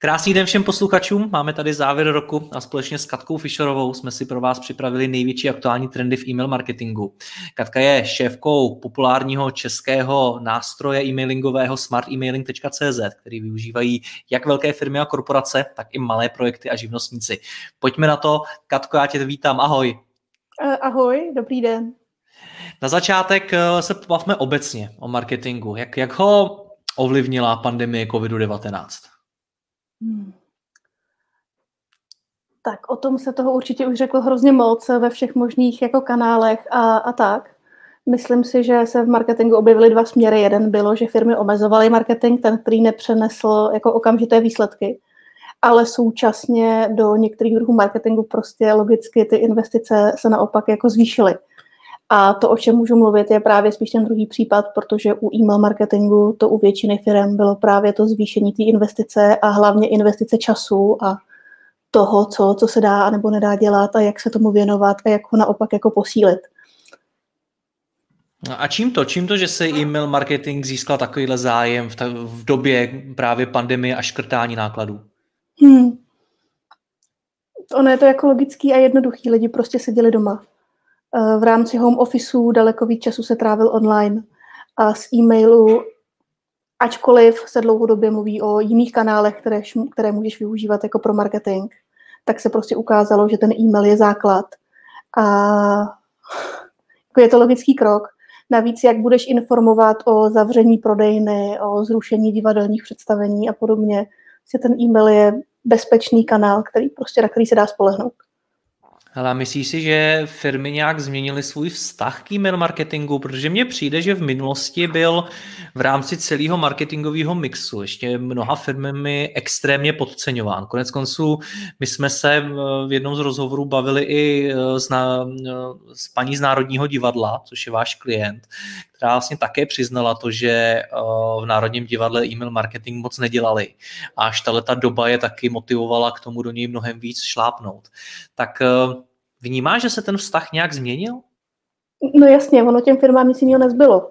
Krásný den všem posluchačům, máme tady závěr roku a společně s Katkou Fischerovou jsme si pro vás připravili největší aktuální trendy v e-mail marketingu. Katka je šéfkou populárního českého nástroje e-mailingového smartemailing.cz, který využívají jak velké firmy a korporace, tak i malé projekty a živnostníci. Pojďme na to. Katko, já tě vítám, ahoj. Ahoj, dobrý den. Na začátek se pobavme obecně o marketingu. Jak ho ovlivnila pandemie COVID-19? Tak o tom se toho určitě už řeklo hrozně moc ve všech možných jako kanálech a tak. Myslím si, že se v marketingu objevily dva směry. Jeden bylo, že firmy omezovaly marketing, ten, který nepřenesl jako okamžité výsledky. Ale současně do některých druhů marketingu prostě logicky ty investice se naopak jako zvýšily. A to, o čem můžu mluvit, je právě spíš ten druhý případ, protože u e-mail marketingu to u většiny firem bylo právě to zvýšení té investice a hlavně investice času a toho, co se dá nebo nedá dělat a jak se tomu věnovat a jak ho naopak jako posílit. A čím to, že se e-mail marketing získal takovýhle zájem v době právě pandemie a škrtání nákladů? Ono je to jako logický a jednoduchý. Lidi prostě seděli doma. V rámci home officeu daleko víc času se trávil online a z e-mailu, ačkoliv se dlouhodobě mluví o jiných kanálech, které můžeš využívat jako pro marketing, tak se prostě ukázalo, že ten e-mail je základ. A je to logický krok. Navíc, jak budeš informovat o zavření prodejny, o zrušení divadelních představení a podobně, že ten e-mail je bezpečný kanál, na který se dá spolehnout. Ale myslíš si, že firmy nějak změnily svůj vztah k e-mail marketingu? Protože mně přijde, že v minulosti byl v rámci celého marketingového mixu ještě mnoha firmami extrémně podceňován. Konec konců my jsme se v jednom z rozhovorů bavili i s paní z Národního divadla, což je váš klient, která vlastně také přiznala to, že v Národním divadle e-mail marketing moc nedělali. A až ta doba je taky motivovala k tomu do něj mnohem víc šlápnout. Tak vnímáš, že se ten vztah nějak změnil? No jasně, ono těm firmám nic jiného nezbylo.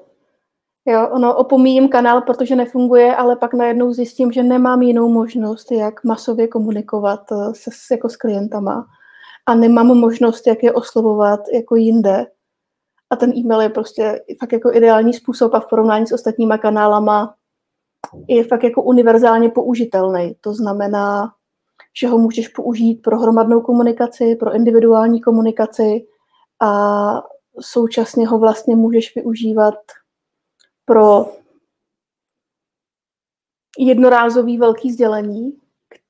Jo, ono opomíjím kanál, protože nefunguje, ale pak najednou zjistím, že nemám jinou možnost, jak masově komunikovat jako s klientama. A nemám možnost, jak je oslovovat jako jinde. A ten e-mail je prostě fakt jako ideální způsob a v porovnání s ostatníma kanálama je fakt jako univerzálně použitelný. To znamená, že ho můžeš použít pro hromadnou komunikaci, pro individuální komunikaci a současně ho vlastně můžeš využívat pro jednorázový velký sdělení,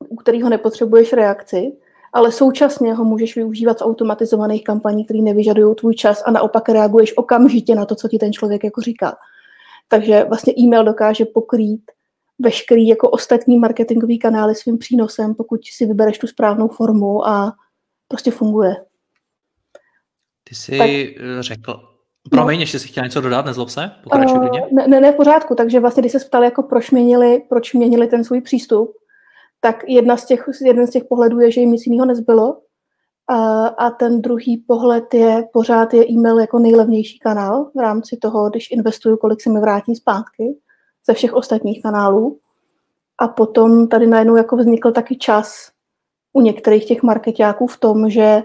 u kterého nepotřebuješ reakci, ale současně ho můžeš využívat z automatizovaných kampaní, které nevyžadují tvůj čas a naopak reaguješ okamžitě na to, co ti ten člověk jako říká. Takže vlastně e-mail dokáže pokrýt veškerý jako ostatní marketingový kanály svým přínosem, pokud si vybereš tu správnou formu a prostě funguje. Ty jsi řekl... Promiň, ještě si chtěla něco dodat, nezlob se, pokračuj klidně. Ne, v pořádku, takže vlastně, když se ptali, jako proč měnili ten svůj přístup, tak jeden z těch pohledů je, že jim nic jiného nezbylo a ten druhý pohled je, pořád je e-mail jako nejlevnější kanál v rámci toho, když investuju, kolik se mi vrátí zpátky ze všech ostatních kanálů. A potom tady najednou jako vznikl taky čas u některých těch marketáků v tom, že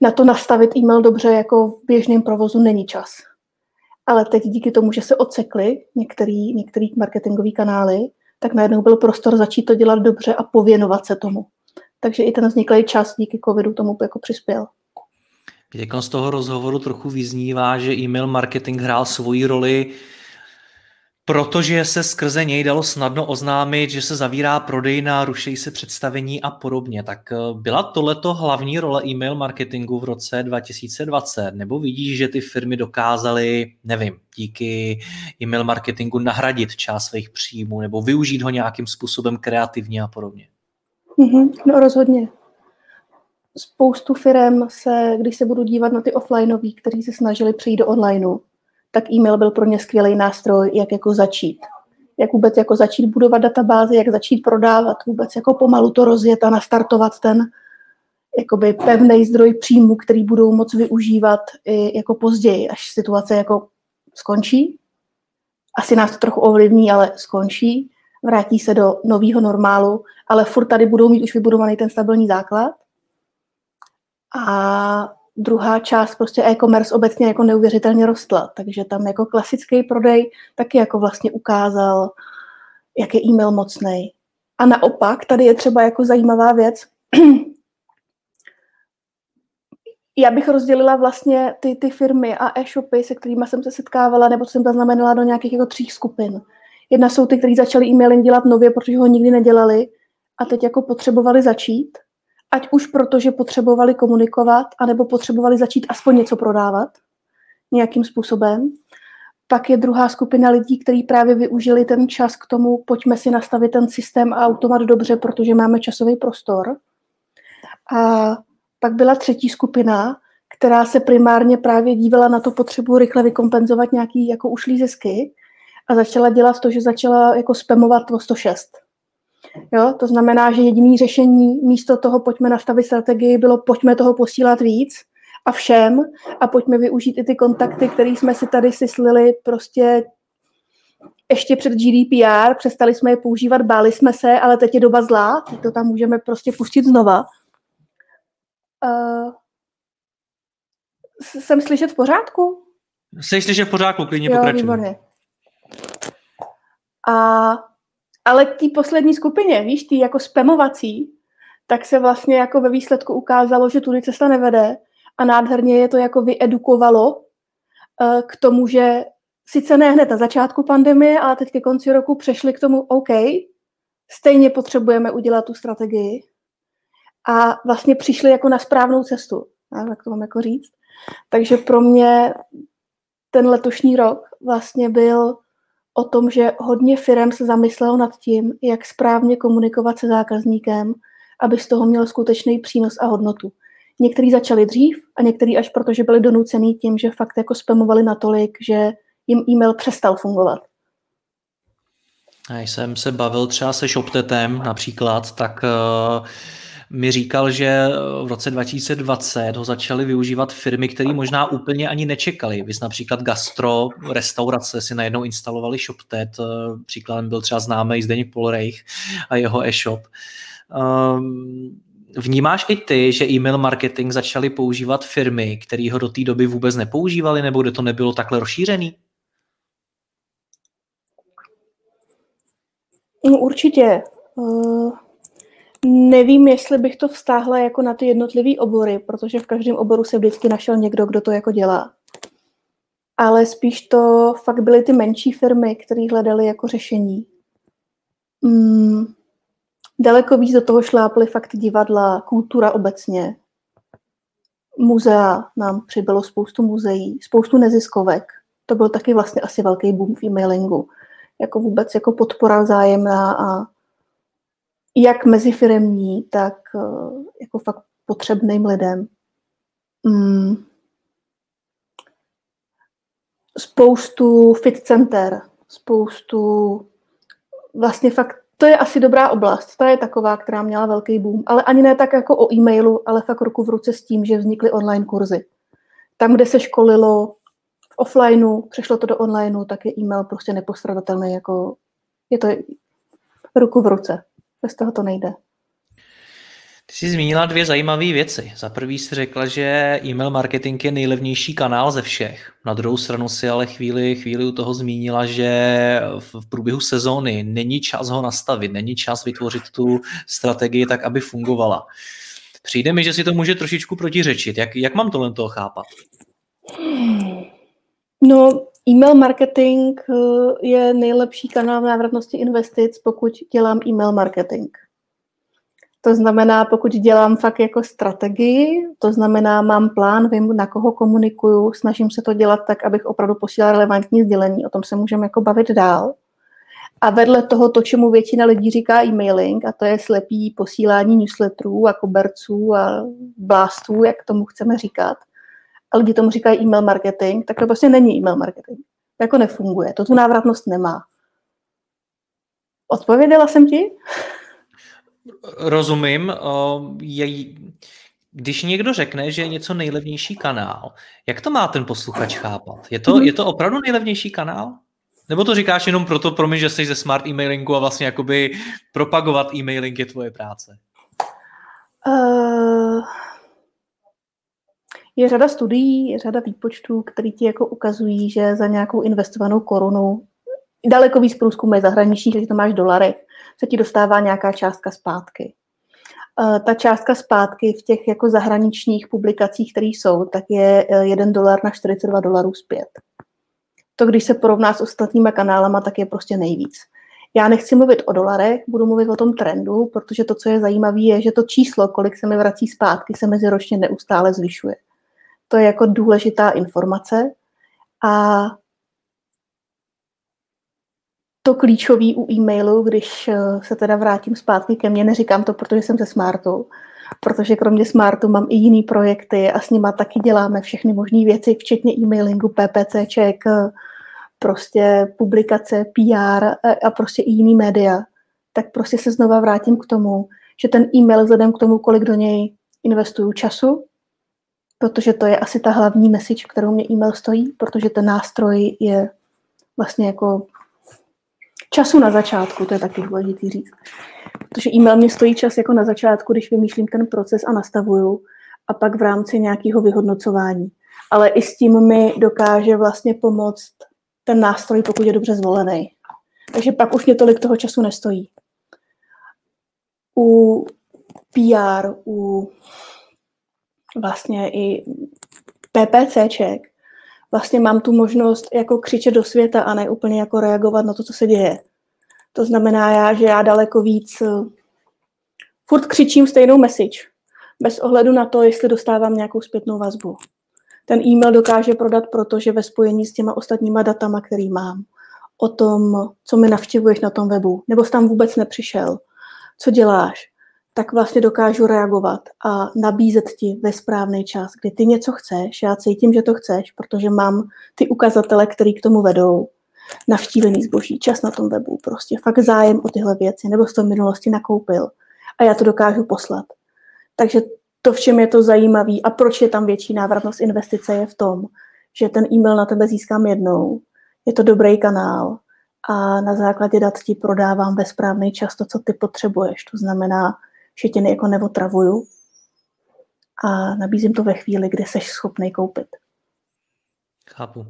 na to nastavit e-mail dobře jako v běžném provozu není čas. Ale teď díky tomu, že se odsekly některé marketingové kanály, tak najednou byl prostor začít to dělat dobře a pověnovat se tomu. Takže i ten vzniklý čas díky covidu tomu jako přispěl. Z toho rozhovoru trochu vyznívá, že e-mail marketing hrál svoji roli, protože se skrze něj dalo snadno oznámit, že se zavírá prodejna, ruší se představení a podobně. Tak byla tohleto hlavní role e-mail marketingu v roce 2020? Nebo vidíš, že ty firmy dokázaly, nevím, díky e-mail marketingu nahradit část svých příjmů nebo využít ho nějakým způsobem kreativně a podobně? No rozhodně. Spoustu firem se, když se budu dívat na ty offlineový, kteří se snažili přejít do onlineu, tak e-mail byl pro ně skvělý nástroj, jak jako začít. Jak vůbec jako začít budovat databázy, jak začít prodávat, vůbec jako pomalu to rozjet a nastartovat ten jakoby pevný zdroj příjmu, který budou moc využívat i jako později, až situace jako skončí. Asi nás to trochu ovlivní, ale skončí. Vrátí se do nového normálu, ale furt tady budou mít už vybudovaný ten stabilní základ. A druhá část, prostě e-commerce obecně jako neuvěřitelně rostla, takže tam jako klasický prodej taky jako vlastně ukázal, jak je e-mail mocnej. A naopak, tady je třeba jako zajímavá věc. Já bych rozdělila vlastně ty firmy a e-shopy, se kterými jsem se setkávala, nebo jsem zaznamenala do nějakých jako 3 skupin. Jedna jsou ty, kteří začali e-mailing dělat nově, protože ho nikdy nedělali a teď jako potřebovali začít. Ať už protože potřebovali komunikovat, anebo potřebovali začít aspoň něco prodávat nějakým způsobem. Pak je druhá skupina lidí, kteří právě využili ten čas k tomu, pojďme si nastavit ten systém a automat dobře, protože máme časový prostor. A pak byla třetí skupina, která se primárně právě dívala na to potřebu rychle vykompenzovat nějaký jako ušlý zisky a začala dělat to, že začala jako spamovat o 106. Jo, to znamená, že jediné řešení místo toho pojďme nastavit strategii bylo pojďme toho posílat víc a všem a pojďme využít i ty kontakty, které jsme si tady syslili prostě ještě před GDPR, přestali jsme je používat, báli jsme se, ale teď je doba zlá, teď to tam můžeme prostě pustit znova. Jsem slyšet v pořádku? Jsi slyšet v pořádku, klidně pokračuj. Ale k té poslední skupině, víš, tý jako spamovací, tak se vlastně jako ve výsledku ukázalo, že tudy cesta nevede a nádherně je to jako vyedukovalo k tomu, že sice ne hned na začátku pandemie, ale teď ke konci roku přešli k tomu, OK, stejně potřebujeme udělat tu strategii a vlastně přišli jako na správnou cestu, jak to mám jako říct. Takže pro mě ten letošní rok vlastně byl o tom, že hodně firem se zamyslelo nad tím, jak správně komunikovat se zákazníkem, aby z toho měl skutečný přínos a hodnotu. Někteří začali dřív a někteří až protože byli donucený tím, že fakt jako spamovali natolik, že jim e-mail přestal fungovat. Já jsem se bavil třeba se Shoptetem například, tak mi říkal, že v roce 2020 ho začaly využívat firmy, které možná úplně ani nečekaly. Vy například gastro, restaurace si najednou instalovali Shoptet, příkladem byl třeba známý Zdeněk Pohlreich a jeho e-shop. Vnímáš i ty, že e-mail marketing začaly používat firmy, které ho do té doby vůbec nepoužívaly, nebo kde to nebylo takhle rozšířený? Určitě. Nevím, jestli bych to vztáhla jako na ty jednotlivý obory, protože v každém oboru se vždycky našel někdo, kdo to jako dělá. Ale spíš to fakt byly ty menší firmy, které hledaly jako řešení. Daleko víc do toho šláply fakt divadla, kultura obecně. Muzea, nám přibylo spoustu muzeí, spoustu neziskovek. To byl taky vlastně asi velký boom v e-mailingu. Jako vůbec jako podpora vzájemná a jak mezifiremní, tak jako fakt potřebným lidem. Spoustu fit center, spoustu vlastně fakt, to je asi dobrá oblast, ta je taková, která měla velký boom, ale ani ne tak jako o e-mailu, ale fakt ruku v ruce s tím, že vznikly online kurzy. Tam, kde se školilo v offlineu, přešlo to do onlineu, tak je e-mail prostě nepostradatelný, jako je to ruku v ruce. Bez toho to nejde. Ty jsi zmínila 2 zajímavé věci. Za prvý jsi řekla, že e-mail marketing je nejlevnější kanál ze všech. Na druhou stranu si ale chvíli u toho zmínila, že v průběhu sezóny není čas ho nastavit, není čas vytvořit tu strategii tak, aby fungovala. Přijde mi, že si to může trošičku protiřečit. Jak mám tohle toho chápat? No, e-mail marketing je nejlepší kanál návratnosti investic, pokud dělám e-mail marketing. To znamená, pokud dělám fakt jako strategii, to znamená, mám plán, vím, na koho komunikuju, snažím se to dělat tak, abych opravdu posílala relevantní sdělení, o tom se můžeme jako bavit dál. A vedle toho, to, čemu většina lidí říká e-mailing, a to je slepý posílání newsletterů a koberců a blástů, jak tomu chceme říkat, a lidi tomu říkají e-mail marketing, tak to prostě není e-mail marketing. To jako nefunguje, to tu návratnost nemá. Odpověděla jsem ti? Rozumím. Když někdo řekne, že je něco nejlevnější kanál, jak to má ten posluchač chápat? Je to opravdu nejlevnější kanál? Nebo to říkáš jenom proto, promiň, že jsi ze smart e-mailingu a vlastně jakoby propagovat e-mailing je tvoje práce? Je řada studií, je řada výpočtů, které ti jako ukazují, že za nějakou investovanou korunu, daleko víc průzkumy zahraničních, když to máš v dolarech, se ti dostává nějaká částka zpátky. Ta částka zpátky v těch jako zahraničních publikacích, které jsou, tak je $1 na $42 zpět. To, když se porovná s ostatníma kanálama, tak je prostě nejvíc. Já nechci mluvit o dolarech, budu mluvit o tom trendu, protože to, co je zajímavé, je, že to číslo, kolik se mi vrací zpátky, se meziročně neustále zvyšuje. To je jako důležitá informace a to klíčový u e-mailu, když se teda vrátím zpátky ke mně, neříkám to, protože jsem ze Smartu, protože kromě Smartu mám i jiný projekty a s nima taky děláme všechny možné věci, včetně e-mailingu, PPCček, prostě publikace, PR a prostě i jiný média. Tak prostě se znova vrátím k tomu, že ten e-mail vzhledem k tomu, kolik do něj investuju času, protože to je asi ta hlavní message, kterou mě e-mail stojí, protože ten nástroj je vlastně jako času na začátku, to je taky důležitý říct. Protože e-mail mě stojí čas jako na začátku, když vymýšlím ten proces a nastavuju a pak v rámci nějakého vyhodnocování. Ale i s tím mi dokáže vlastně pomoct ten nástroj, pokud je dobře zvolený. Takže pak už mě tolik toho času nestojí. U PR, u vlastně i PPCček, vlastně mám tu možnost jako křičet do světa a ne úplně jako reagovat na to, co se děje. To znamená, že já daleko víc furt křičím stejnou message, bez ohledu na to, jestli dostávám nějakou zpětnou vazbu. Ten e-mail dokáže prodat, protože ve spojení s těma ostatníma datama, který mám, o tom, co mi navštěvuješ na tom webu, nebo jsi tam vůbec nepřišel, co děláš, tak vlastně dokážu reagovat a nabízet ti ve správný čas, kdy ty něco chceš, já cítím, že to chceš, protože mám ty ukazatele, který k tomu vedou. Navštívený zboží, čas na tom webu, prostě fakt zájem o tyhle věci, nebo jsi to v minulosti nakoupil a já to dokážu poslat. Takže to, v čem je to zajímavé a proč je tam větší návratnost investice, je v tom, že ten e-mail na tebe získám jednou, je to dobrý kanál a na základě dat ti prodávám ve správný čas to, co ty potřebuješ. To znamená, že tě jako neotravuju a nabízím to ve chvíli, kdy seš schopnej koupit. Chápu.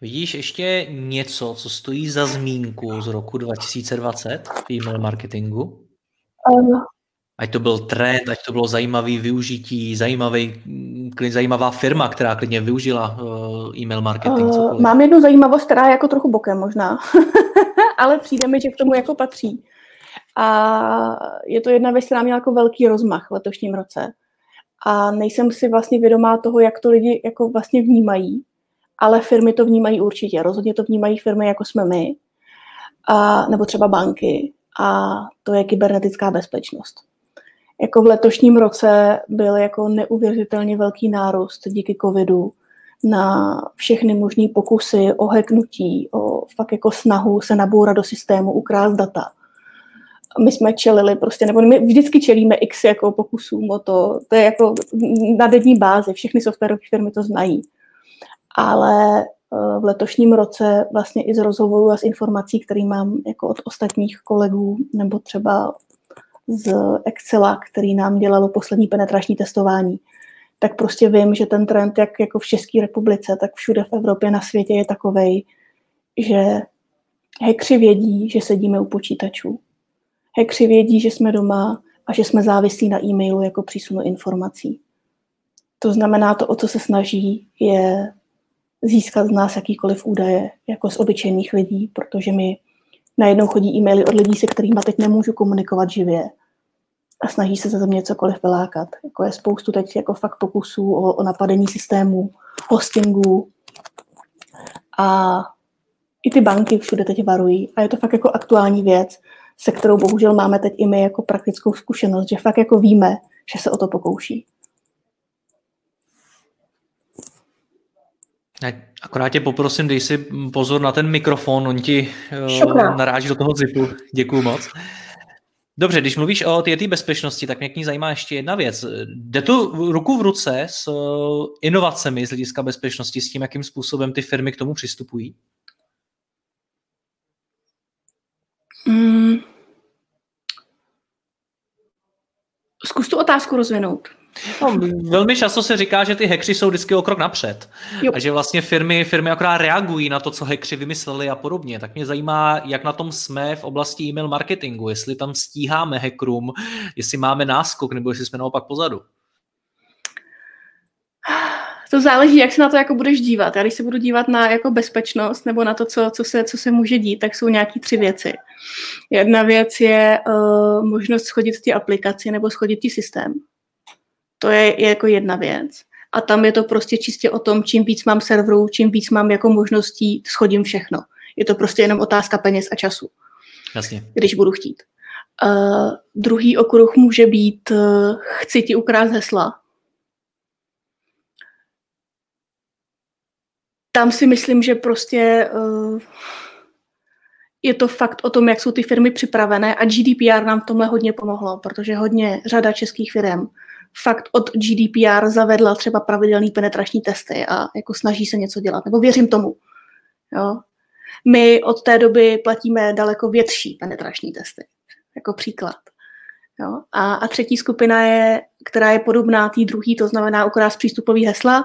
Vidíš ještě něco, co stojí za zmínku z roku 2020 v e-mail marketingu? Ať to byl trend, ať to bylo zajímavý využití, zajímavá firma, která klidně využila e-mail marketing. Cokoliv. Mám jednu zajímavost, která je jako trochu bokem možná, ale přijde mi, že k tomu jako patří. A je to jedna věc, která měla jako velký rozmach v letošním roce. A nejsem si vlastně vědomá toho, jak to lidi jako vlastně vnímají, ale firmy to vnímají určitě. Rozhodně to vnímají firmy, jako jsme my, nebo třeba banky. A to je kybernetická bezpečnost. Jako v letošním roce byl jako neuvěřitelně velký nárůst díky covidu na všechny možné pokusy o hacknutí, o fakt jako snahu se nabourat do systému, ukrást data. My jsme čelili prostě, nebo my vždycky čelíme x jako pokusům o to. To je jako na denní bázi, všechny softwarové firmy to znají. Ale v letošním roce vlastně i z rozhovorů a z informací, které mám jako od ostatních kolegů, nebo třeba z Excela, který nám dělalo poslední penetrační testování, tak prostě vím, že ten trend jak jako v České republice, tak všude v Evropě na světě je takovej, že hackři vědí, že sedíme u počítačů. Hackři vědí, že jsme doma a že jsme závislí na e-mailu jako přísunu informací. To znamená, to, o co se snaží, je získat z nás jakýkoliv údaje, jako z obyčejných lidí, protože mi najednou chodí e-maily od lidí, se kterými teď nemůžu komunikovat živě a snaží se ze mě cokoliv vylákat. Jako je spoustu teď jako fakt pokusů o napadení systémů, hostingů a i ty banky všude teď varují a je to fakt jako aktuální věc, se kterou bohužel máme teď i my jako praktickou zkušenost, že fakt jako víme, že se o to pokouší. Akorát tě poprosím, dej si pozor na ten mikrofon, on ti naráží do toho zipu. Děkuju moc. Dobře, když mluvíš o té bezpečnosti, tak mě k ní zajímá ještě jedna věc. Jde to ruku v ruce s inovacemi z hlediska bezpečnosti, s tím, jakým způsobem ty firmy k tomu přistupují? Zkus tu otázku rozvinout. No, velmi často se říká, že ty hackři jsou vždycky o krok napřed. Jo. A že vlastně firmy akorát reagují na to, co hackři vymysleli a podobně. Tak mě zajímá, jak na tom jsme v oblasti e-mail marketingu, jestli tam stíháme hackerům, jestli máme náskok, nebo jestli jsme naopak pozadu. To záleží, jak se na to jako budeš dívat. Já když se budu dívat na jako bezpečnost nebo na to, co se může dít, tak jsou nějaký tři věci. Jedna věc je možnost shodit ty aplikaci nebo shodit ty systém. To je jako jedna věc. A tam je to prostě čistě o tom, čím víc mám serverů, čím víc mám jako možností, shodím všechno. Je to prostě jenom otázka peněz a času. Jasně. Když budu chtít. Druhý okruh může být, chci ti ukrást hesla. Tam si myslím, že prostě je to fakt o tom, jak jsou ty firmy připravené a GDPR nám v tomhle hodně pomohlo, protože řada českých firm fakt od GDPR zavedla třeba pravidelné penetrační testy a jako snaží se něco dělat, nebo věřím tomu. Jo. My od té doby platíme daleko větší penetrační testy, jako příklad. Jo. A třetí skupina je, která je podobná té druhé, to znamená ukrást přístupový hesla,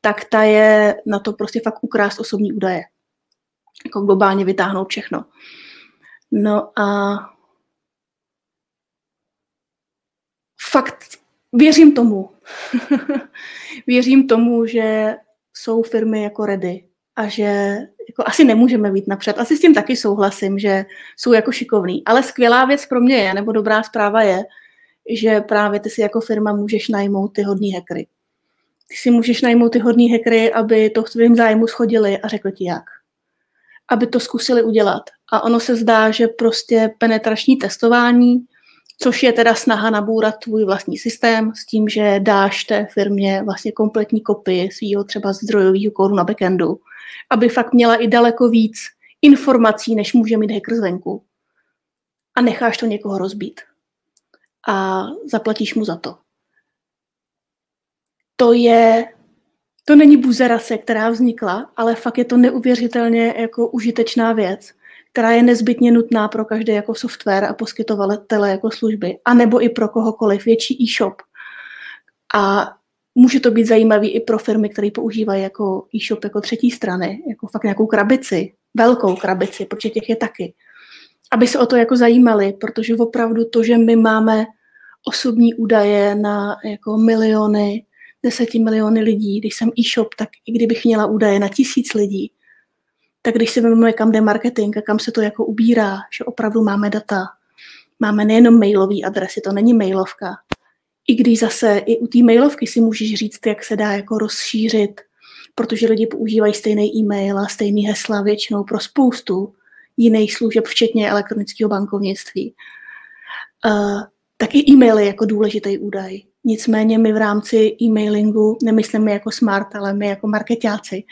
tak ta je na to prostě fakt ukrást osobní údaje. Jako globálně vytáhnout všechno. No a fakt věřím tomu. Věřím tomu, že jsou firmy jako ready a že jako asi nemůžeme být napřed. Asi s tím taky souhlasím, že jsou jako šikovný. Ale skvělá věc pro mě je, nebo dobrá zpráva je, že právě ty si jako firma můžeš najmout ty hodný hackery. Ty si můžeš najmout ty hodný hackery, aby to v tvém zájmu shodili a řekli ti jak. Aby to zkusili udělat. A ono se zdá, že prostě penetrační testování, což je teda snaha nabourat tvůj vlastní systém s tím, že dáš té firmě vlastně kompletní kopii svýho třeba zdrojového kódu na backendu, aby fakt měla i daleko víc informací, než může mít hacker zvenku. A necháš to někoho rozbít. A zaplatíš mu za to. To není buzerace, která vznikla, ale fakt je to neuvěřitelně jako užitečná věc, která je nezbytně nutná pro každý jako software a poskytovatele jako služby, anebo i pro kohokoliv větší e-shop. A může to být zajímavý i pro firmy, které používají jako e-shop jako třetí strany, jako fakt nějakou krabici, velkou krabici, protože těch je taky. Aby se o to jako zajímali, protože opravdu to, že my máme osobní údaje na jako miliony, 10 miliony lidí, když jsem e-shop, tak i kdybych měla údaje na 1000 lidí, tak když se vezmeme, kam jde marketing a kam se to jako ubírá, že opravdu máme data, máme nejenom mailové adresy, to není mailovka. I když zase i u té mailovky si můžeš říct, jak se dá jako rozšířit, protože lidi používají stejný e-mail a stejný hesla většinou pro spoustu jiných služeb, včetně elektronického bankovnictví. Tak i e-mail je jako důležitý údaj. Nicméně my v rámci e-mailingu, nemyslíme jako smart, ale my jako marketáci,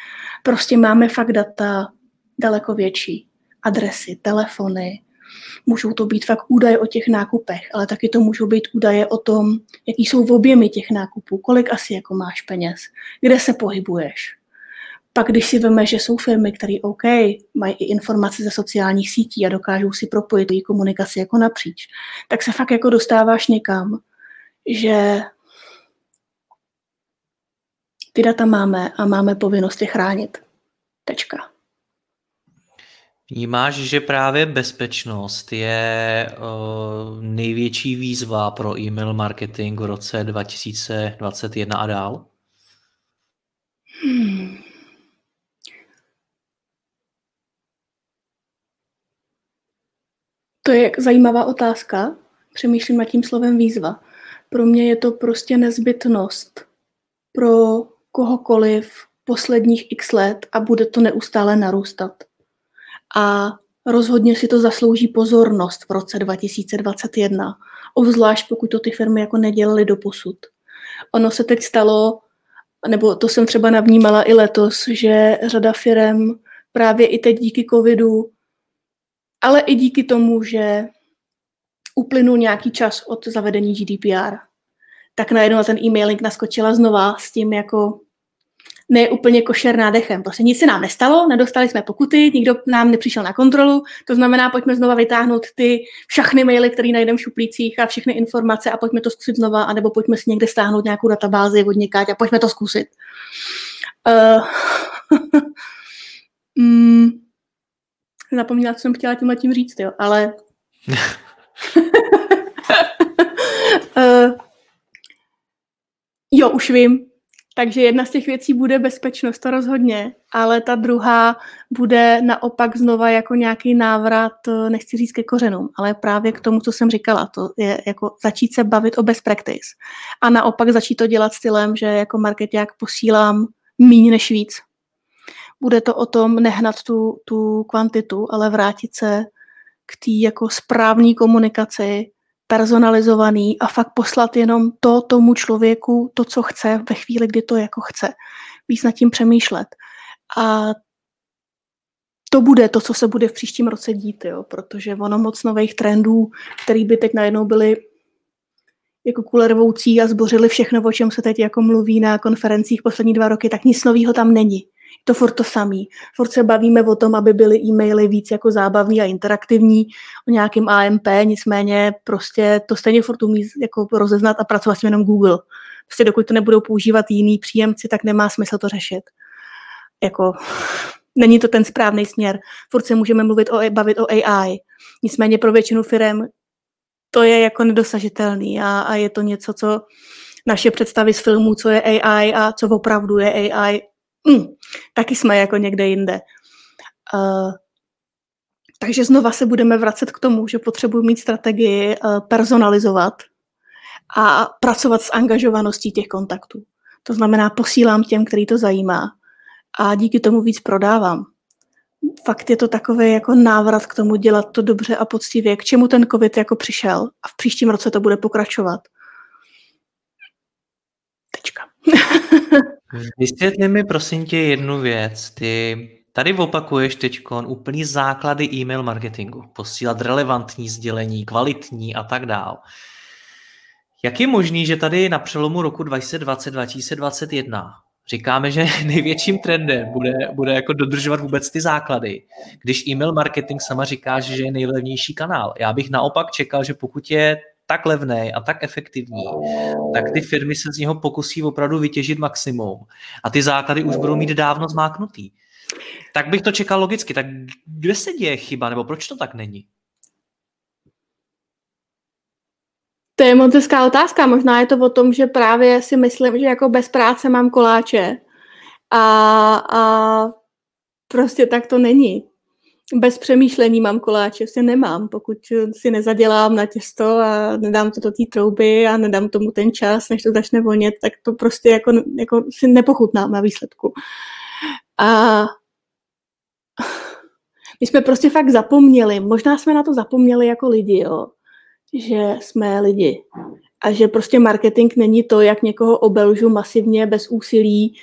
prostě máme fakt data daleko větší. Adresy, telefony, můžou to být fakt údaje o těch nákupech, ale taky to můžou být údaje o tom, jaký jsou v objemy těch nákupů, kolik asi jako máš peněz, kde se pohybuješ. Pak když si veme, že jsou firmy, které OK, mají i informace ze sociálních sítí a dokážou si propojit její komunikaci jako napříč, tak se fakt jako dostáváš někam, že ty data máme a máme povinnost je chránit. Tečka. Vnímáš, že právě bezpečnost je největší výzva pro e-mail marketing v roce 2021 a dál? To je zajímavá otázka. Přemýšlím nad tím slovem výzva. Pro mě je to prostě nezbytnost pro kohokoliv posledních x let a bude to neustále narůstat. A rozhodně si to zaslouží pozornost v roce 2021, obzvlášť pokud to ty firmy jako nedělaly doposud. Ono se teď stalo, nebo to jsem třeba navnímala i letos, že řada firem právě i teď díky covidu, ale i díky tomu, že uplynul nějaký čas od zavedení GDPR, tak najednou na ten e-mailing naskočila znova s tím jako ne úplně košer nádechem. Prostě nic se nám nestalo, nedostali jsme pokuty, nikdo nám nepřišel na kontrolu, to znamená, pojďme znova vytáhnout ty všechny maily, které najdeme v šuplících a všechny informace a pojďme to zkusit znova, anebo pojďme si někde stáhnout nějakou databázi od někáť a pojďme to zkusit. Zapomněla, co jsem chtěla tímhletím říct, jo, ale... Jo, už vím. Takže jedna z těch věcí bude bezpečnost, to rozhodně, ale ta druhá bude naopak znova jako nějaký návrat, nechci říct ke kořenům, ale právě k tomu, co jsem říkala, to je jako začít se bavit o best practice a naopak začít to dělat stylem, že jako marketák posílám míň než víc. Bude to o tom nehnat tu kvantitu, ale vrátit se k té jako správné komunikaci, personalizovaný a fakt poslat jenom to tomu člověku, to, co chce ve chvíli, kdy to jako chce. Víc nad tím přemýšlet. A to bude to, co se bude v příštím roce dít, jo? Protože ono moc nových trendů, který by teď najednou byly jako kulervoucí a zbořili všechno, o čem se teď jako mluví na konferencích poslední 2 roky, tak nic nového tam není. To furt to samý. Furt se bavíme o tom, aby byly e-maily víc jako zábavný a interaktivní, o nějakém AMP, nicméně prostě to stejně furt umí jako rozeznat a pracovat s tím jenom Google. Prostě dokud to nebudou používat jiný příjemci, tak nemá smysl to řešit. Jako, není to ten správný směr. Furt se můžeme bavit o AI. Nicméně pro většinu firem to je jako nedosažitelný a je to něco, co naše představy z filmů, co je AI a co opravdu je AI, taky jsme jako někde jinde. Takže znova se budeme vracet k tomu, že potřebuji mít strategii personalizovat a pracovat s angažovaností těch kontaktů. To znamená, posílám těm, který to zajímá a díky tomu víc prodávám. Fakt je to takový jako návrat k tomu dělat to dobře a poctivě, k čemu ten COVID jako přišel a v příštím roce to bude pokračovat. Tečka. Vysvětli mi, prosím tě, jednu věc. Ty tady opakuješ teďkon úplný základy e-mail marketingu. Posílat relevantní sdělení, kvalitní a tak dál. Jak je možný, že tady na přelomu roku 2020-2021 říkáme, že největším trendem bude jako dodržovat vůbec ty základy, když e-mail marketing sama říká, že je nejlevnější kanál. Já bych naopak čekal, že pokud je tak levný a tak efektivní, tak ty firmy se z něho pokusí opravdu vytěžit maximum. A ty základy už budou mít dávno zmáknutý. Tak bych to čekal logicky. Tak kde se děje chyba, nebo proč to tak není? To je moc hezká otázka. Možná je to o tom, že právě si myslím, že jako bez práce mám koláče. A prostě tak to není. Bez přemýšlení mám koláče, vlastně nemám, pokud si nezadělám na těsto a nedám to do té trouby a nedám tomu ten čas, než to začne vonět, tak to prostě jako si nepochutnám na výsledku. A my jsme prostě fakt zapomněli, možná jsme na to zapomněli jako lidi, jo? Že jsme lidi a že prostě marketing není to, jak někoho obelžu masivně, bez úsilí,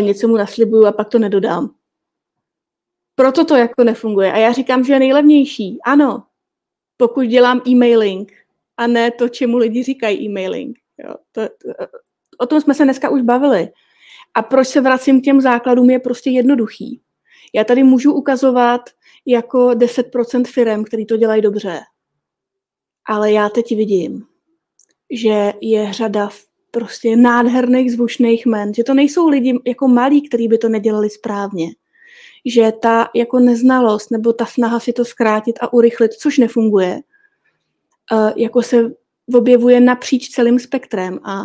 něco mu naslibuju a pak to nedodám. Proto to jako nefunguje. A já říkám, že je nejlevnější. Ano, pokud dělám e-mailing a ne to, čemu lidi říkají e-mailing. Jo, o tom jsme se dneska už bavili. A proč se vracím k těm základům je prostě jednoduchý. Já tady můžu ukazovat jako 10% firem, který to dělají dobře. Ale já teď vidím, že je řada prostě nádherných zvučných jmen, že to nejsou lidi jako malí, kteří by to nedělali správně. že ta jako neznalost nebo ta snaha si to zkrátit a urychlit, což nefunguje, jako se objevuje napříč celým spektrem a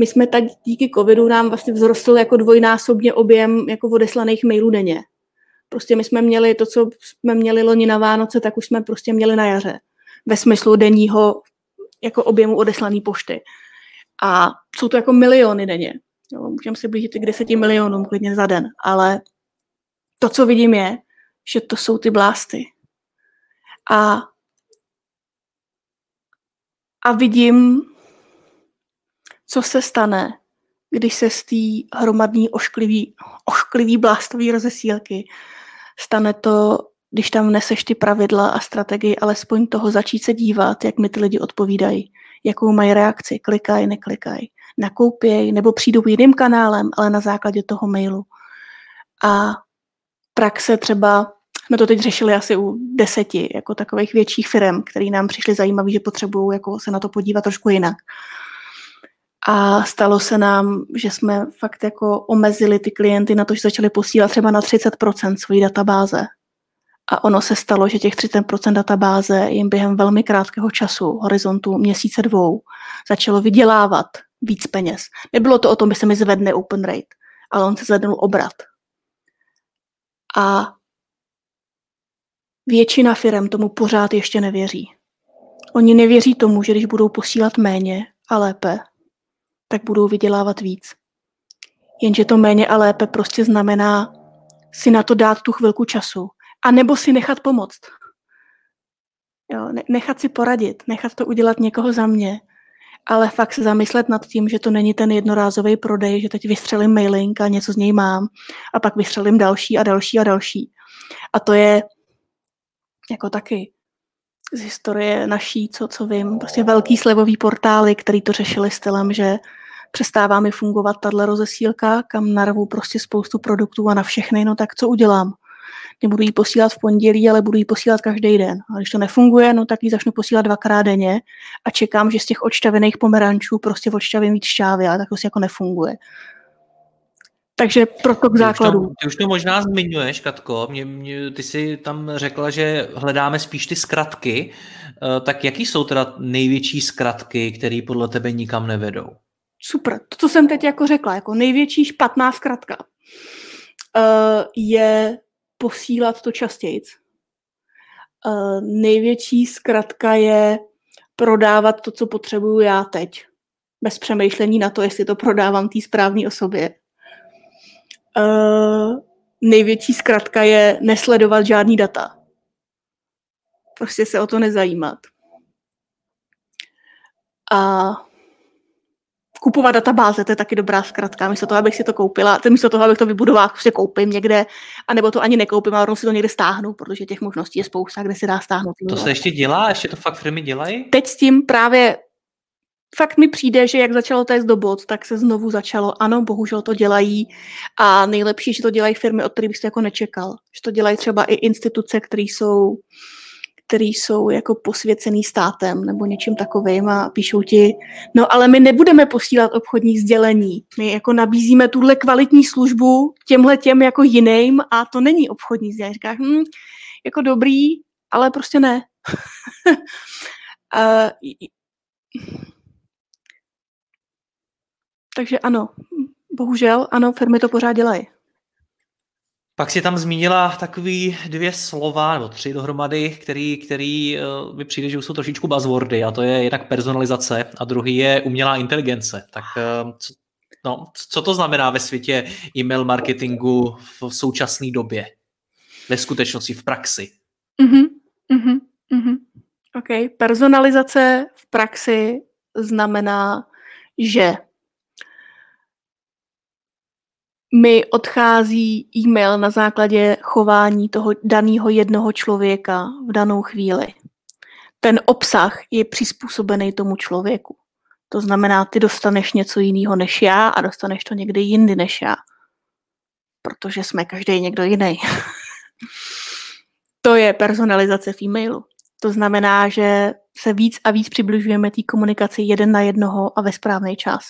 my jsme tak díky covidu nám vlastně vzrostl jako dvojnásobně objem jako odeslaných mailů denně. Prostě my jsme měli to, co jsme měli loni na Vánoce, tak už jsme prostě měli na jaře. Ve smyslu denního jako objemu odeslané pošty. A jsou to jako miliony denně. Jo, můžeme se blížit i k 10 milionům klidně za den, ale to, co vidím je, že to jsou ty blásty. A vidím, co se stane, když se z té hromadné ošklivý blástový rozesílky stane to, když tam neseš ty pravidla a strategii, alespoň toho začít se dívat, jak mi ty lidi odpovídají, jakou mají reakci, klikají, neklikají, nakoupějí nebo přijdou jiným kanálem, ale na základě toho mailu. A praxe třeba, jsme to teď řešili asi u 10 jako takových větších firm, které nám přišly zajímavé, že potřebují jako se na to podívat trošku jinak. A stalo se nám, že jsme fakt jako omezili ty klienty na to, že začali posílat třeba na 30% svojí databáze. A ono se stalo, že těch 30% databáze jim během velmi krátkého času, horizontu měsíce 2, začalo vydělávat víc peněz. Nebylo to o tom, že se mi zvedne open rate, ale on se zvednul obrat. A většina firem tomu pořád ještě nevěří. Oni nevěří tomu, že když budou posílat méně a lépe, tak budou vydělávat víc. Jenže to méně a lépe prostě znamená si na to dát tu chvilku času. A nebo si nechat pomoct. Jo, nechat si poradit, nechat to udělat někoho za mě, ale fakt se zamyslet nad tím, že to není ten jednorázový prodej, že teď vystřelím mailing a něco z něj mám a pak vystřelím další a další a další. A to je jako taky z historie naší, co vím, prostě velký slevový portály, který to řešili stylem, že přestává mi fungovat tato rozesílka, kam narvu prostě spoustu produktů a na všechny, no tak co udělám? Nebudu ji posílat v pondělí, ale budu ji posílat každý den. A když to nefunguje, no tak ji začnu posílat 2x denně a čekám, že z těch odšťavených pomerančů prostě odšťavím víc šťávy, ale tak to si jako nefunguje. Takže proto k základu. Ty už to možná zmiňuješ, Katko. Ty jsi tam řekla, že hledáme spíš ty zkratky. Tak jaký jsou teda největší zkratky, které podle tebe nikam nevedou? Super. To, co jsem teď jako řekla, jako největší špatná zkratka, je posílat to častěji. Největší zkratka je prodávat to, co potřebuju já teď. Bez přemýšlení na to, jestli to prodávám té správné osobě. Největší zkratka je nesledovat žádný data. Prostě se o to nezajímat. A kupovat databáze, to je taky dobrá zkratka. Místo toho, abych si to koupila, místo toho, abych to vybudovala, prostě koupím někde, anebo to ani nekoupím, ale si to někde stáhnu, protože těch možností je spousta, kde se dá stáhnout. To se ještě dělá? Ještě to fakt firmy dělají? Teď s tím právě fakt mi přijde, že jak začalo téct do bod, tak se znovu začalo. Ano, bohužel to dělají a nejlepší, že to dělají firmy, od kterých bych to jako nečekal. Že to dělají třeba i instituce, které jsou jako posvěcený státem nebo něčím takovým a píšou ti, no ale my nebudeme posílat obchodní sdělení. My jako nabízíme tuhle kvalitní službu těm jako jiným a to není obchodní sdělení. Říkáš, jako dobrý, ale prostě ne. Takže ano, bohužel, ano, firmy to pořád dělají. Pak si tam zmínila takový 2 slova, nebo 3 dohromady, který mi přijde, že jsou trošičku buzzwordy, a to je jednak personalizace a druhý je umělá inteligence. Tak co to znamená ve světě e-mail marketingu v současné době? Ve skutečnosti, v praxi? Okay. Personalizace v praxi znamená, že mi odchází e-mail na základě chování toho daného jednoho člověka v danou chvíli. Ten obsah je přizpůsobený tomu člověku. To znamená, ty dostaneš něco jiného než já a dostaneš to někdy jindy než já. Protože jsme každý někdo jiný. To je personalizace v e-mailu. To znamená, že se víc a víc přibližujeme té komunikaci jeden na jednoho a ve správný čas.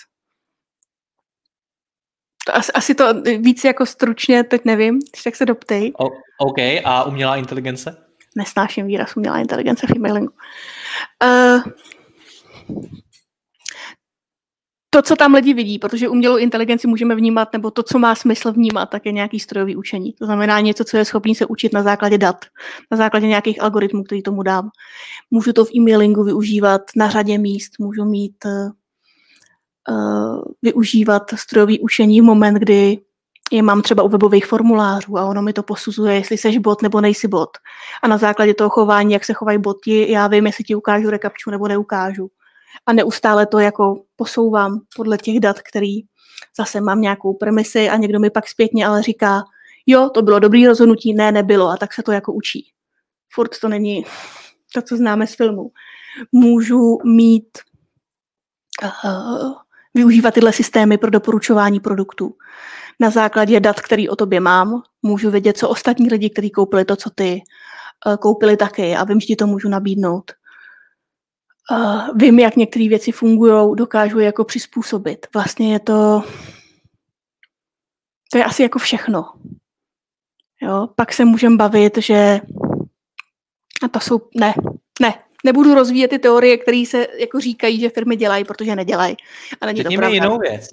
To asi to víc jako stručně, teď nevím, tak se doptej. OK, a umělá inteligence? Nesnáším výraz umělá inteligence v e-mailingu. To, co tam lidi vidí, protože umělou inteligenci můžeme vnímat, nebo to, co má smysl vnímat, tak je nějaký strojový učení. To znamená něco, co je schopný se učit na základě dat, na základě nějakých algoritmů, který tomu dám. Můžu to v e-mailingu využívat na řadě míst, můžu mít využívat strojový učení v moment, kdy je mám třeba u webových formulářů a ono mi to posuzuje, jestli seš bot nebo nejsi bot. A na základě toho chování, jak se chovají boty, já vím, jestli ti ukážu rekapču nebo neukážu. A neustále to jako posouvám podle těch dat, který zase mám nějakou premisi a někdo mi pak zpětně ale říká, jo, to bylo dobrý rozhodnutí, ne, nebylo, a tak se to jako učí. Furt to není to, co známe z filmu. Můžu mít využívat tyhle systémy pro doporučování produktů. Na základě dat, který o tobě mám, můžu vědět, co ostatní lidi, kteří koupili to, co ty, koupili taky, a vím, že ti to můžu nabídnout. Vím, jak některé věci fungují, dokážu je jako přizpůsobit. Vlastně je to je asi jako všechno. Jo? Pak se můžeme bavit, že a to jsou, nebudu rozvíjet ty teorie, které se jako říkají, že firmy dělají, protože nedělají. A není to pravda. Jinou věc.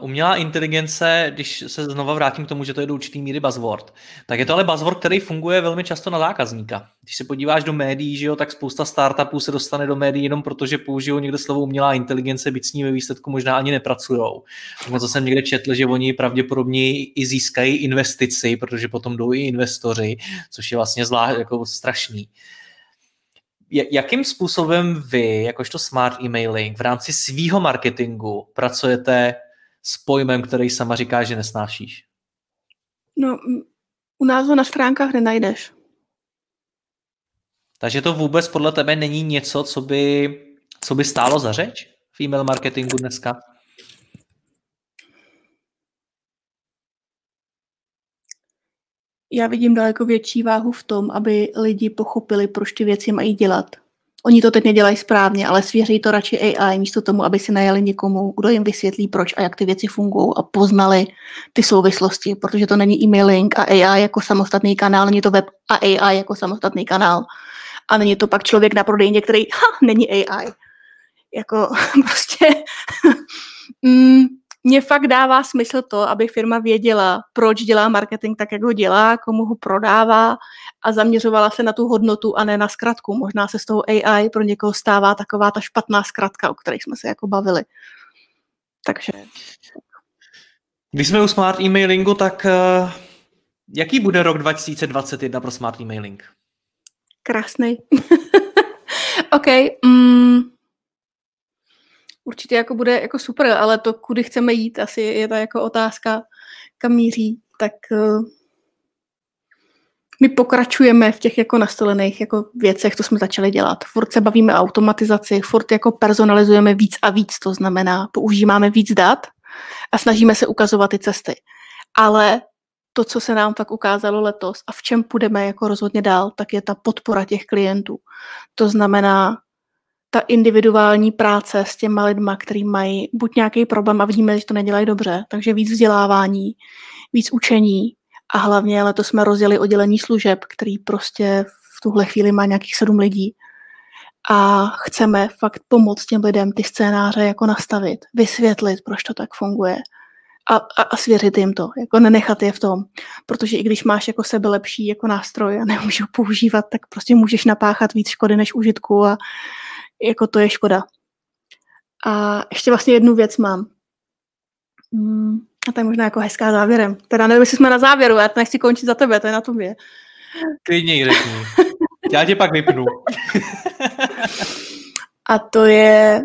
Umělá inteligence, když se znova vrátím k tomu, že to je do určitý míry buzzword, tak je to ale buzzword, který funguje velmi často na zákazníka. Když se podíváš do médií, že jo, tak spousta startupů se dostane do médií jenom protože použijou někde slovo umělá inteligence, byť s ní ve výsledku možná ani nepracujou. Moc jsem někde četl, že oni pravděpodobně i získají investici, protože potom jdou i investoři, což je vlastně jako strašný. Jakým způsobem vy, jakožto Smart Emailing, v rámci svýho marketingu pracujete s pojmem, který sama říká, že nesnášíš? No, u nás ho na stránkách nenajdeš. Takže to vůbec podle tebe není něco, co by stálo za řeč v e-mail marketingu dneska? Já vidím daleko větší váhu v tom, aby lidi pochopili, proč ty věci mají dělat. Oni to teď nedělají správně, ale svěří to radši AI místo tomu, aby si najali někomu, kdo jim vysvětlí, proč a jak ty věci fungují a poznali ty souvislosti, protože to není e-mailing a AI jako samostatný kanál, není to web a AI jako samostatný kanál. A není to pak člověk na prodejně, který není AI. Jako prostě mně fakt dává smysl to, aby firma věděla, proč dělá marketing tak, jak ho dělá, komu ho prodává, a zaměřovala se na tu hodnotu a ne na zkratku. Možná se s tou AI pro někoho stává taková ta špatná zkratka, o které jsme se jako bavili. Takže. Když jsme u Smart Emailingu, tak jaký bude rok 2021 pro Smart Emailing? Krásný. OK. Určitě jako bude jako super, ale to, kudy chceme jít, asi je ta jako otázka, kam míří, tak my pokračujeme v těch jako nastolených jako věcech, co jsme začali dělat. Furt se bavíme o automatizaci, furt jako personalizujeme víc a víc, to znamená, používáme víc dat a snažíme se ukazovat ty cesty. Ale to, co se nám tak ukázalo letos a v čem půjdeme jako rozhodně dál, tak je ta podpora těch klientů. To znamená, ta individuální práce s těma lidma, který mají buď nějaký problém a vidíme, že to nedělají dobře, takže víc vzdělávání, víc učení a hlavně letos jsme rozjeli oddělení služeb, který prostě v tuhle chvíli má nějakých 7 lidí a chceme fakt pomoct těm lidem ty scénáře jako nastavit, vysvětlit, proč to tak funguje a svěřit jim to, jako nenechat je v tom, protože i když máš jako sebe lepší jako nástroj a nemůžeš ho používat, tak prostě můžeš napáchat víc škody než užitku a jako to je škoda. A ještě vlastně jednu věc mám. A to je možná jako hezká závěrem. Teda nevím, jestli jsme na závěru, já to nechci končit za tebe, to je na tobě. Klidně řekni. Já tě pak vypnu. A to je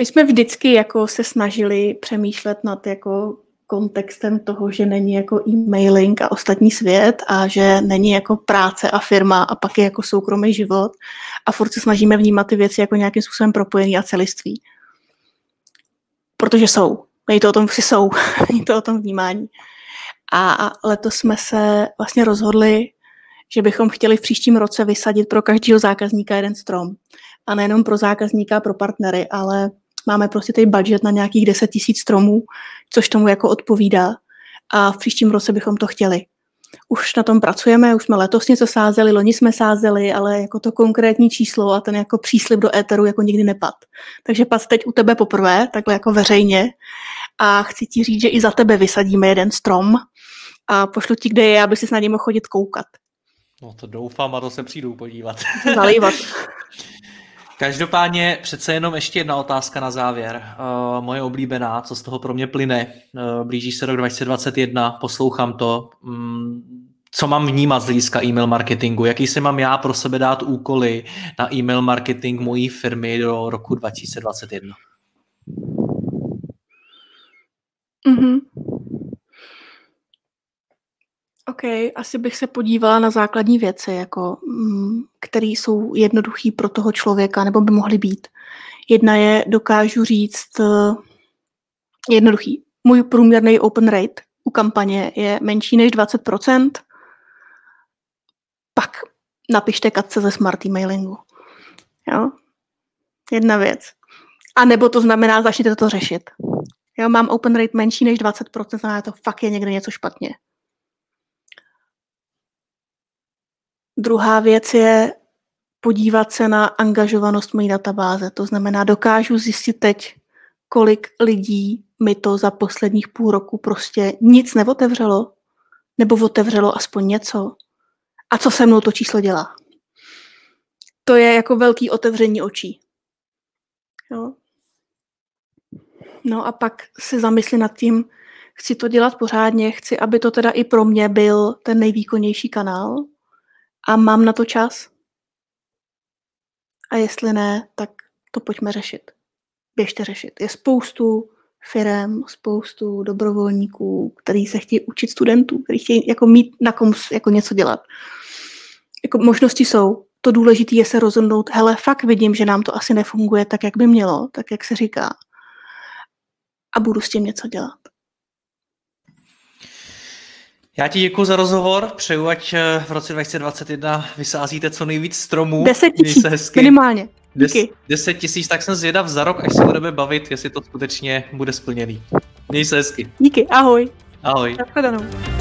my jsme vždycky jako se snažili přemýšlet nad jako kontextem toho, že není jako e-mailing a ostatní svět a že není jako práce a firma a pak je jako soukromý život a furt se snažíme vnímat ty věci jako nějakým způsobem propojený a celiství. Protože jsou. Není to o tom, že jsou. Není to o tom vnímání. A letos jsme se vlastně rozhodli, že bychom chtěli v příštím roce vysadit pro každého zákazníka jeden strom. a nejenom pro zákazníka, pro partnery, ale máme prostě teď budget na nějakých 10 000 stromů, což tomu jako odpovídá a v příštím roce bychom to chtěli. Už na tom pracujeme, už jsme letos něco sázeli, loni jsme sázeli, ale jako to konkrétní číslo a ten jako příslib do éteru jako nikdy nepad. Takže pad teď u tebe poprvé, takhle jako veřejně a chci ti říct, že i za tebe vysadíme jeden strom a pošlu ti, kde je, aby si na něj mohl chodit koukat. No to doufám a to se přijdu podívat. Zalívat. Každopádně přece jenom ještě jedna otázka na závěr. Moje oblíbená, co z toho pro mě plyne. Blíží se rok 2021, poslouchám to. Co mám vnímat z hlediska e-mail marketingu? Jaký si mám já pro sebe dát úkoly na e-mail marketing mojí firmy do roku 2021? Mm-hmm. OK, asi bych se podívala na základní věci, jako, které jsou jednoduché pro toho člověka, nebo by mohly být. Jedna je, dokážu říct, jednoduchý. Můj průměrný open rate u kampaně je menší než 20%. Pak napište Katce ze Smart Emailingu. Jo? Jedna věc. A nebo to znamená, začněte to řešit. Jo, mám open rate menší než 20%, znamená to fakt je někde něco špatně. Druhá věc je podívat se na angažovanost mojí databáze. To znamená, dokážu zjistit teď, kolik lidí mi to za posledních půl roku prostě nic neotevřelo, nebo otevřelo aspoň něco. A co se mnou to číslo dělá? To je jako velký otevření očí. Jo. No a pak si zamysli nad tím, chci to dělat pořádně, chci, aby to teda i pro mě byl ten nejvýkonnější kanál, a mám na to čas? A jestli ne, tak to pojďme řešit. Běžte řešit. Je spoustu firem, spoustu dobrovolníků, kteří se chtějí učit studentů, kteří chtějí jako mít na kom jako něco dělat. Jako možnosti jsou. To důležité je se rozhodnout, hele, fakt vidím, že nám to asi nefunguje tak, jak by mělo, tak, jak se říká. A budu s tím něco dělat. Já ti děkuji za rozhovor, přeju, ať v roce 2021 vysázíte co nejvíc stromů. 10 000 minimálně. 10 000, tak jsem zvědav za rok, až se budeme bavit, jestli to skutečně bude splněný. Měj se hezky. Díky, ahoj. Ahoj. Na shledanou.